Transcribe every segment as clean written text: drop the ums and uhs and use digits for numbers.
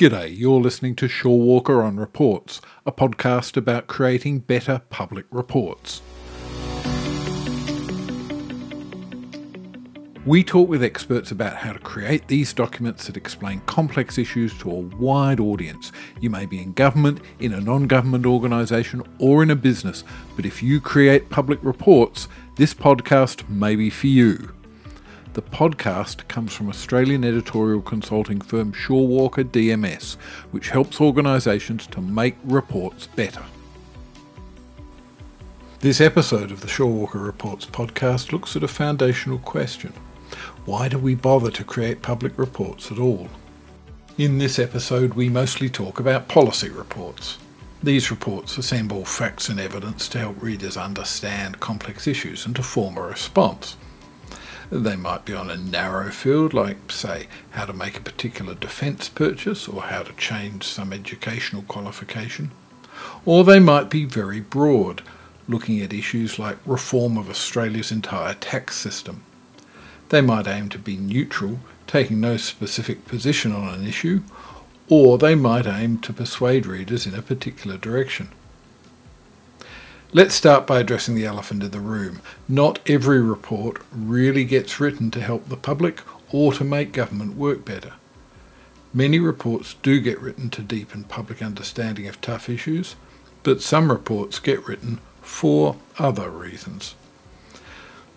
G'day, you're listening to Shorewalker On Reports, a podcast about creating better public reports. We talk with experts about how to create these documents that explain complex issues to a wide audience. You may be in government, in a non-government organisation, or in a business, but if you create public reports, this podcast may be for you. The podcast comes from Australian editorial consulting firm Shorewalker DMS, which helps organisations to make reports better. This episode of the Shorewalker Reports podcast looks at a foundational question. Why do we bother to create public reports at all? In this episode, we mostly talk about policy reports. These reports assemble facts and evidence to help readers understand complex issues and to form a response. They might be on a narrow field, like, say, how to make a particular defence purchase or how to change some educational qualification. Or they might be very broad, looking at issues like reform of Australia's entire tax system. They might aim to be neutral, taking no specific position on an issue, or they might aim to persuade readers in a particular direction. Let's start by addressing the elephant in the room. Not every report really gets written to help the public or to make government work better. Many reports do get written to deepen public understanding of tough issues, but some reports get written for other reasons.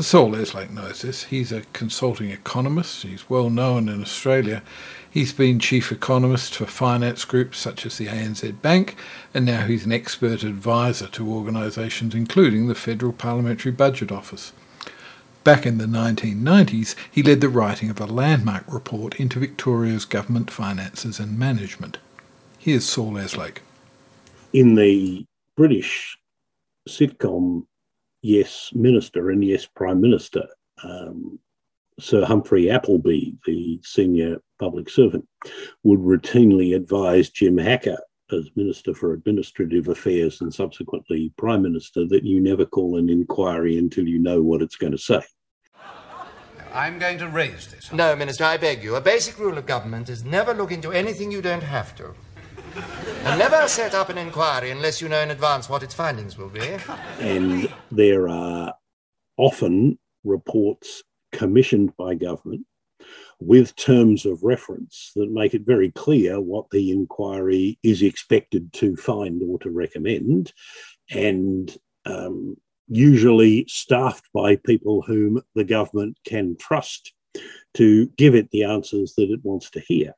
Saul Eslake knows this. He's a consulting economist. He's well known in Australia. He's been chief economist for finance groups such as the ANZ Bank, and now he's an expert advisor to organisations including the Federal Parliamentary Budget Office. Back in the 1990s, he led the writing of a landmark report into Victoria's government finances and management. Here's Saul Eslake. In the British sitcom Yes Minister and Yes Prime Minister, Sir Humphrey Appleby, the senior public servant, would routinely advise Jim Hacker, as Minister for Administrative Affairs and subsequently Prime Minister, that you never call an inquiry until you know what it's going to say. I'm going to raise this. No, Minister, I beg you. A basic rule of government is never look into anything you don't have to. And never set up an inquiry unless you know in advance what its findings will be. And there are often reports commissioned by government with terms of reference that make it very clear what the inquiry is expected to find or to recommend, and usually staffed by people whom the government can trust to give it the answers that it wants to hear.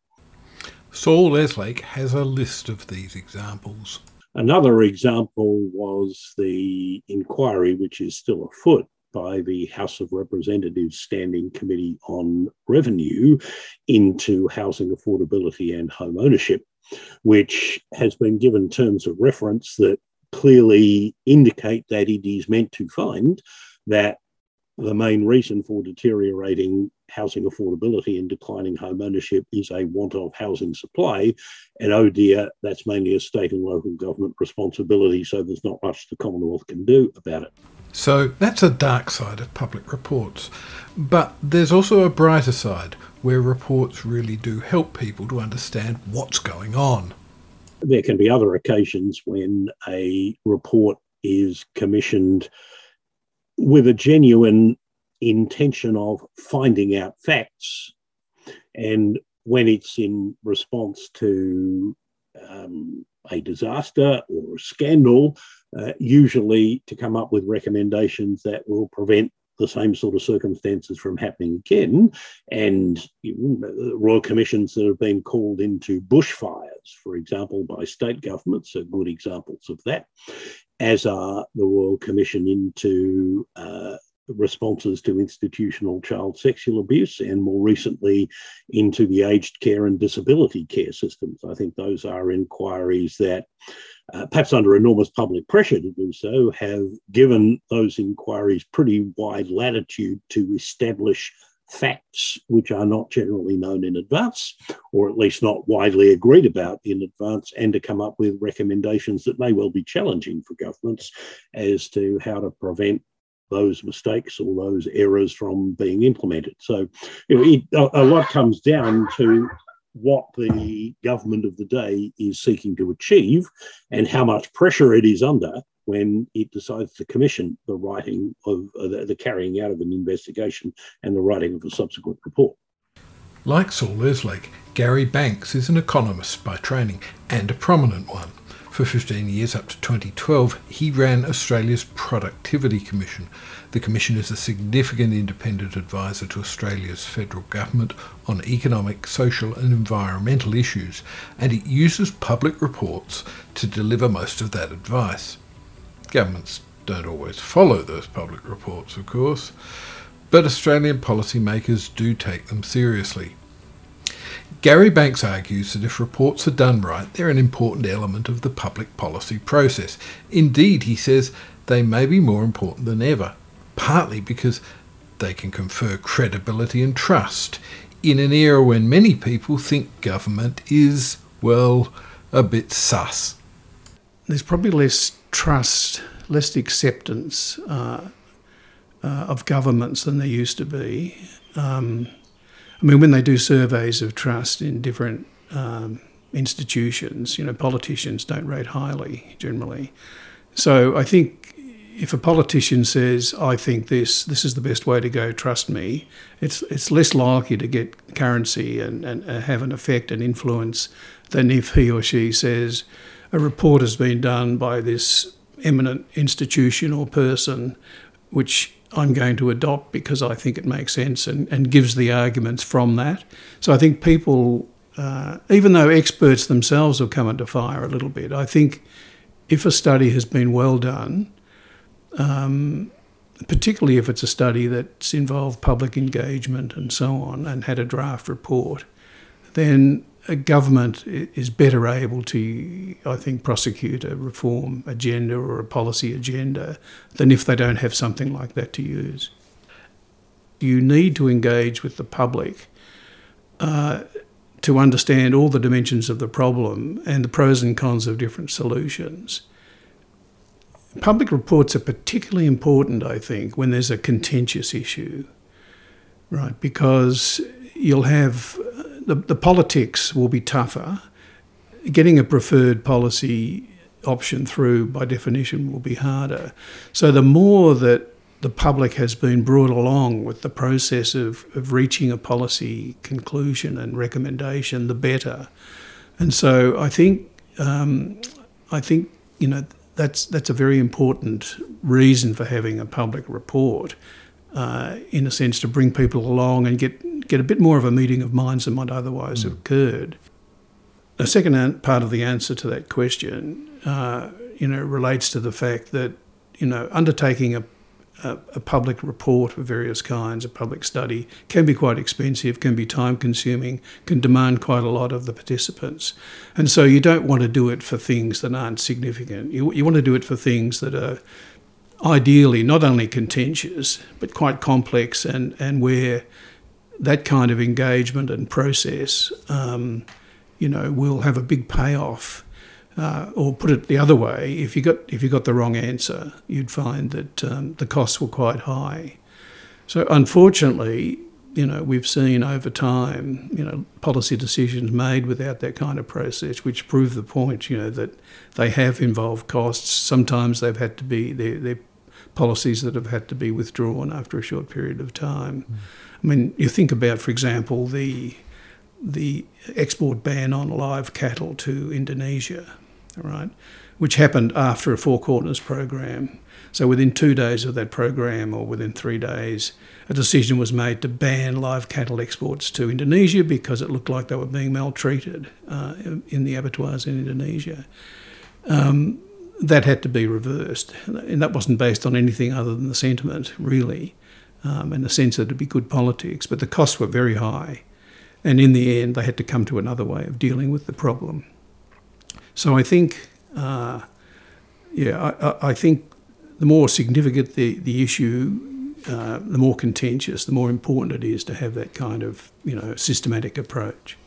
Saul Eslake has a list of these examples. Another example was the inquiry, which is still afoot, by the House of Representatives Standing Committee on Revenue into housing affordability and home ownership, which has been given terms of reference that clearly indicate that it is meant to find that the main reason for deteriorating housing affordability and declining home ownership is a want of housing supply. And oh dear, that's mainly a state and local government responsibility, so there's not much the Commonwealth can do about it. So that's a dark side of public reports. But there's also a brighter side where reports really do help people to understand what's going on. There can be other occasions when a report is commissioned with a genuine intention of finding out facts, and when it's in response to a disaster or a scandal, usually to come up with recommendations that will prevent the same sort of circumstances from happening again. And royal commissions that have been called into bushfires, for example, by state governments are good examples of that, as are the Royal Commission into responses to institutional child sexual abuse, and more recently into the aged care and disability care systems. I think those are inquiries that, perhaps under enormous public pressure to do so, have given those inquiries pretty wide latitude to establish facts which are not generally known in advance, or at least not widely agreed about in advance, and to come up with recommendations that may well be challenging for governments as to how to prevent those mistakes or those errors from being implemented. So a lot comes down to what the government of the day is seeking to achieve and how much pressure it is under when it decides to commission the writing of the carrying out of an investigation and the writing of a subsequent report. Like Saul Eslake, Gary Banks is an economist by training and a prominent one. For 15 years up to 2012, he ran Australia's Productivity Commission. The Commission is a significant independent advisor to Australia's federal government on economic, social and environmental issues, and it uses public reports to deliver most of that advice. Governments don't always follow those public reports, of course, but Australian policymakers do take them seriously. Gary Banks argues that if reports are done right, they're an important element of the public policy process. Indeed, he says, they may be more important than ever, partly because they can confer credibility and trust in an era when many people think government is, well, a bit sus. There's probably less trust, less acceptance of governments than there used to be. When they do surveys of trust in different institutions, politicians don't rate highly generally. So I think if a politician says, I think this is the best way to go, trust me, it's less likely to get currency and have an effect and influence than if he or she says, a report has been done by this eminent institution or person, which I'm going to adopt because I think it makes sense and gives the arguments from that. So I think people, even though experts themselves have come under fire a little bit, I think if a study has been well done, particularly if it's a study that's involved public engagement and so on and had a draft report, then a government is better able to, I think, prosecute a reform agenda or a policy agenda than if they don't have something like that to use. You need to engage with the public to understand all the dimensions of the problem and the pros and cons of different solutions. Public reports are particularly important, I think, when there's a contentious issue, right? Because you'll have... The politics will be tougher. Getting a preferred policy option through, by definition, will be harder. So the more that the public has been brought along with the process of reaching a policy conclusion and recommendation, the better. And so I think that's a very important reason for having a public report. In a sense, to bring people along and get a bit more of a meeting of minds than might otherwise have occurred. The second part of the answer to that question, relates to the fact that, undertaking a public report of various kinds, a public study, can be quite expensive, can be time-consuming, can demand quite a lot of the participants. And so you don't want to do it for things that aren't significant. You want to do it for things that are ideally not only contentious but quite complex and where that kind of engagement and process will have a big payoff, or put it the other way, if you got the wrong answer, you'd find that the costs were quite high. So unfortunately, we've seen over time, policy decisions made without that kind of process, which prove the point, that they have involved costs. Sometimes they've had to be, they're policies that have had to be withdrawn after a short period of time. Mm. You think about, for example, the export ban on live cattle to Indonesia, right, which happened after a Four Corners program. So within 2 days of that program, or within 3 days, a decision was made to ban live cattle exports to Indonesia because it looked like they were being maltreated in the abattoirs in Indonesia. That had to be reversed, and that wasn't based on anything other than the sentiment, really, and the sense that it'd be good politics. But the costs were very high, and in the end, they had to come to another way of dealing with the problem. So I think, I think, the more significant the issue, the more contentious, the more important it is to have that kind of, systematic approach.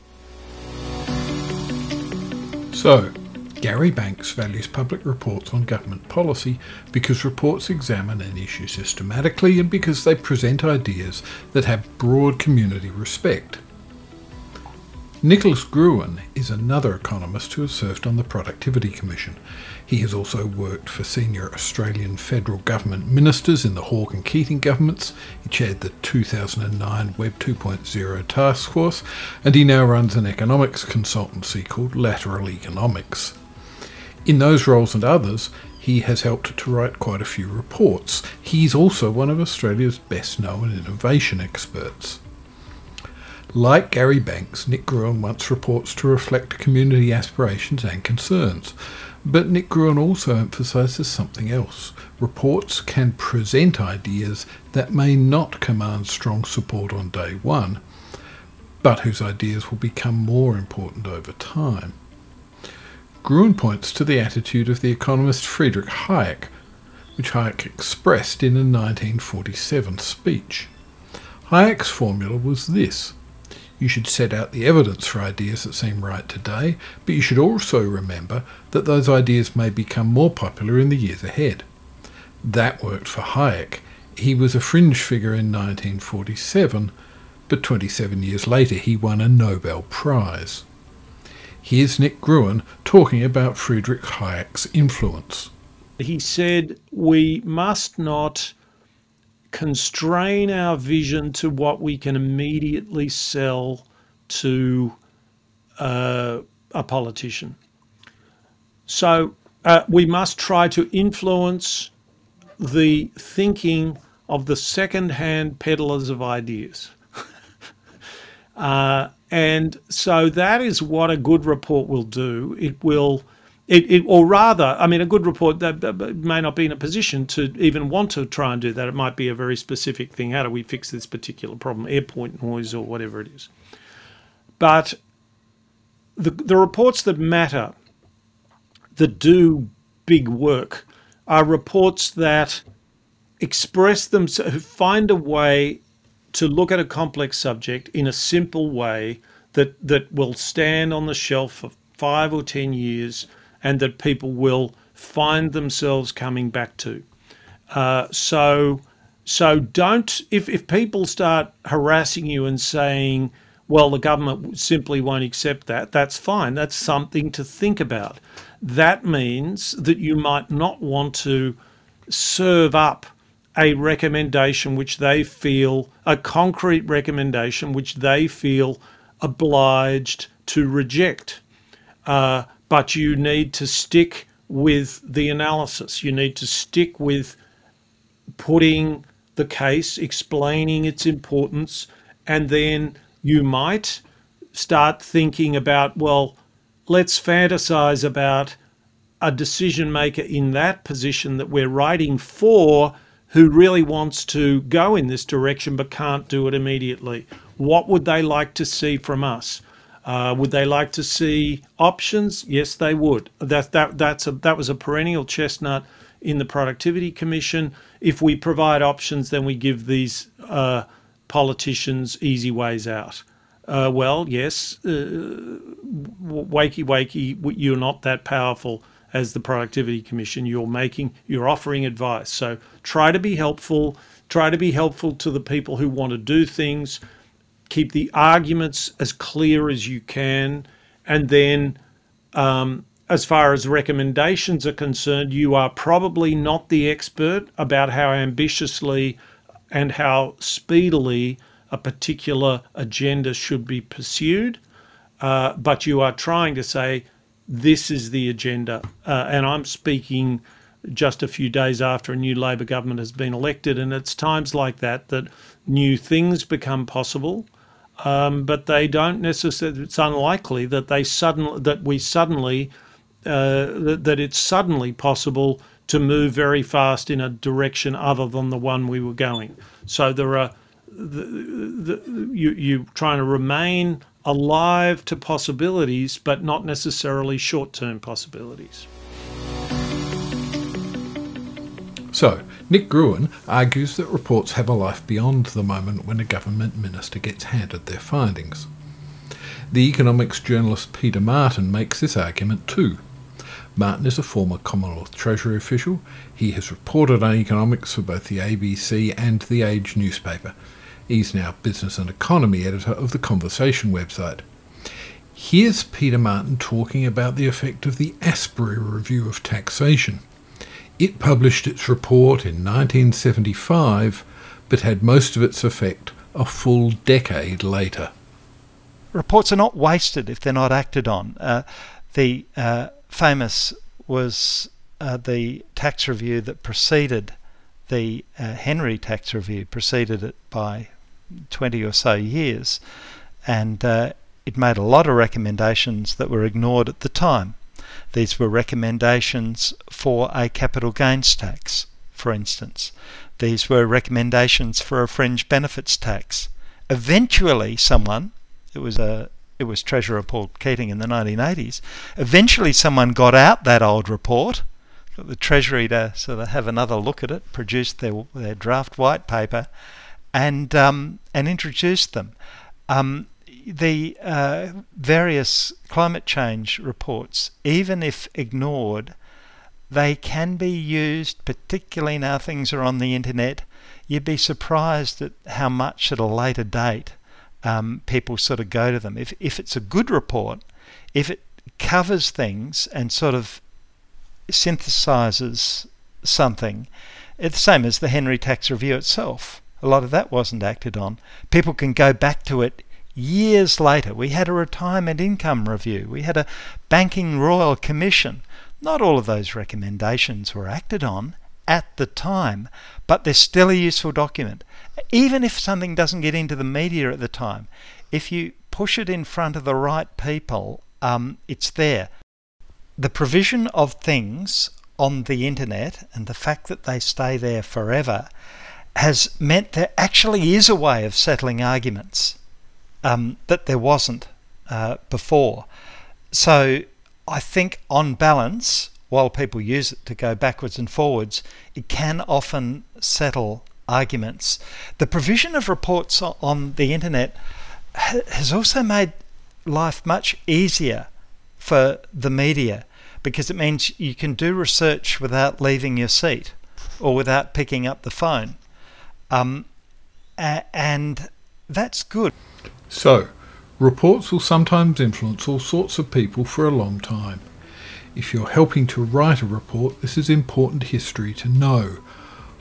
So, Gary Banks values public reports on government policy because reports examine an issue systematically and because they present ideas that have broad community respect. Nicholas Gruen is another economist who has served on the Productivity Commission. He has also worked for senior Australian federal government ministers in the Hawke and Keating governments. He chaired the 2009 Web 2.0 task force, and he now runs an economics consultancy called Lateral Economics. In those roles and others, he has helped to write quite a few reports. He's also one of Australia's best-known innovation experts. Like Gary Banks, Nick Gruen wants reports to reflect community aspirations and concerns. But Nick Gruen also emphasises something else. Reports can present ideas that may not command strong support on day one, but whose ideas will become more important over time. Gruen points to the attitude of the economist Friedrich Hayek, which Hayek expressed in a 1947 speech. Hayek's formula was this: you should set out the evidence for ideas that seem right today, but you should also remember that those ideas may become more popular in the years ahead. That worked for Hayek. He was a fringe figure in 1947, but 27 years later he won a Nobel Prize. Here's Nick Gruen talking about Friedrich Hayek's influence. He said, "We must not constrain our vision to what we can immediately sell to a politician. So we must try to influence the thinking of the second-hand peddlers of ideas." And so that is what a good report will do. It will, a good report that may not be in a position to even want to try and do that. It might be a very specific thing. How do we fix this particular problem? Airport noise or whatever it is. But the reports that matter, that do big work, are reports that express themselves, find a way to look at a complex subject in a simple way that will stand on the shelf for 5 or 10 years, and that people will find themselves coming back to. So don't, if people start harassing you and saying, well, the government simply won't accept that, that's fine. That's something to think about. That means that you might not want to serve up a recommendation which they feel, a concrete recommendation which they feel obliged to reject. But you need to stick with the analysis. You need to stick with putting the case, explaining its importance, and then you might start thinking about, well, let's fantasize about a decision maker in that position that we're writing for who really wants to go in this direction but can't do it immediately. What would they like to see from us? Would they like to see options? Yes, they would. That was a perennial chestnut in the Productivity Commission. If we provide options, then we give these politicians easy ways out. Wakey, you're not that powerful as the Productivity Commission. You're offering advice. So try to be helpful. Try to be helpful to the people who want to do things. Keep the arguments as clear as you can. And then as far as recommendations are concerned, you are probably not the expert about how ambitiously and how speedily a particular agenda should be pursued. But you are trying to say, this is the agenda. And I'm speaking just a few days after a new Labor government has been elected. And it's times like that new things become possible. But they don't necessarily. It's unlikely that it's suddenly possible to move very fast in a direction other than the one we were going. So there are you're trying to remain alive to possibilities, but not necessarily short-term possibilities. So, Nick Gruen argues that reports have a life beyond the moment when a government minister gets handed their findings. The economics journalist Peter Martin makes this argument too. Martin is a former Commonwealth Treasury official. He has reported on economics for both the ABC and The Age newspaper. He's now business and economy editor of the Conversation website. Here's Peter Martin talking about the effect of the Asprey Review of Taxation. It published its report in 1975, but had most of its effect a full decade later. Reports are not wasted if they're not acted on. The famous was the tax review that preceded the Henry Tax Review, preceded it by 20 or so years, and it made a lot of recommendations that were ignored at the time. These were recommendations for a capital gains tax, for instance. These were recommendations for a fringe benefits tax. Eventually someone, it was Treasurer Paul Keating in the 1980s, eventually someone got out that old report, got the Treasury to sort of have another look at it, produced their draft white paper, and introduced them. The various climate change reports, even if ignored, they can be used, particularly now things are on the internet. You'd be surprised at how much at a later date people sort of go to them. If it's a good report, if it covers things and sort of synthesizes something, it's the same as the Henry Tax Review itself. A lot of that wasn't acted on. People can go back to it years later. We had a retirement income review. We had a banking royal commission. Not all of those recommendations were acted on at the time, but they're still a useful document. Even if something doesn't get into the media at the time, if you push it in front of the right people, it's there. The provision of things on the internet and the fact that they stay there forever has meant there actually is a way of settling arguments that there wasn't before. So I think on balance, while people use it to go backwards and forwards, it can often settle arguments. The provision of reports on the internet has also made life much easier for the media, because it means you can do research without leaving your seat or without picking up the phone. And that's good. So, reports will sometimes influence all sorts of people for a long time. If you're helping to write a report, this is important history to know.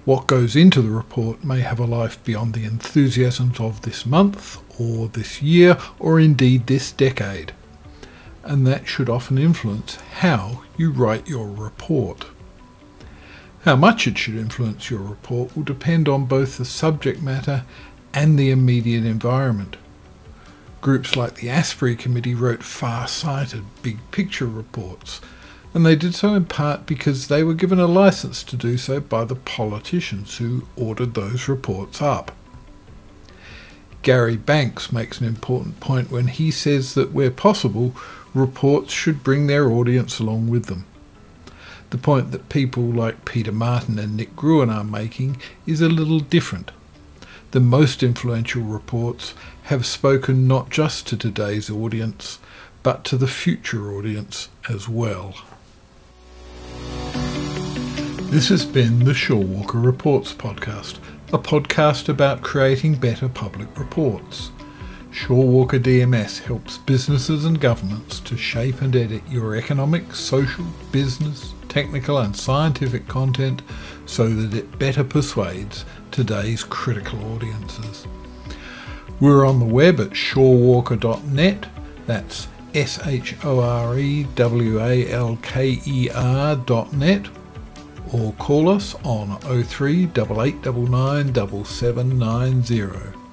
What goes into the report may have a life beyond the enthusiasms of this month, or this year, or indeed this decade. And that should often influence how you write your report. How much it should influence your report will depend on both the subject matter and the immediate environment. Groups like the Asprey Committee wrote far-sighted, big-picture reports, and they did so in part because they were given a licence to do so by the politicians who ordered those reports up. Gary Banks makes an important point when he says that where possible, reports should bring their audience along with them. The point that people like Peter Martin and Nick Gruen are making is a little different. The most influential reports have spoken not just to today's audience, but to the future audience as well. This has been the Shorewalker Reports podcast, a podcast about creating better public reports. Shorewalker DMS helps businesses and governments to shape and edit your economic, social, business, technical and scientific content so that it better persuades today's critical audiences. We're on the web at shorewalker.net, that's shorewalker.net, or call us on 03 8899 7790.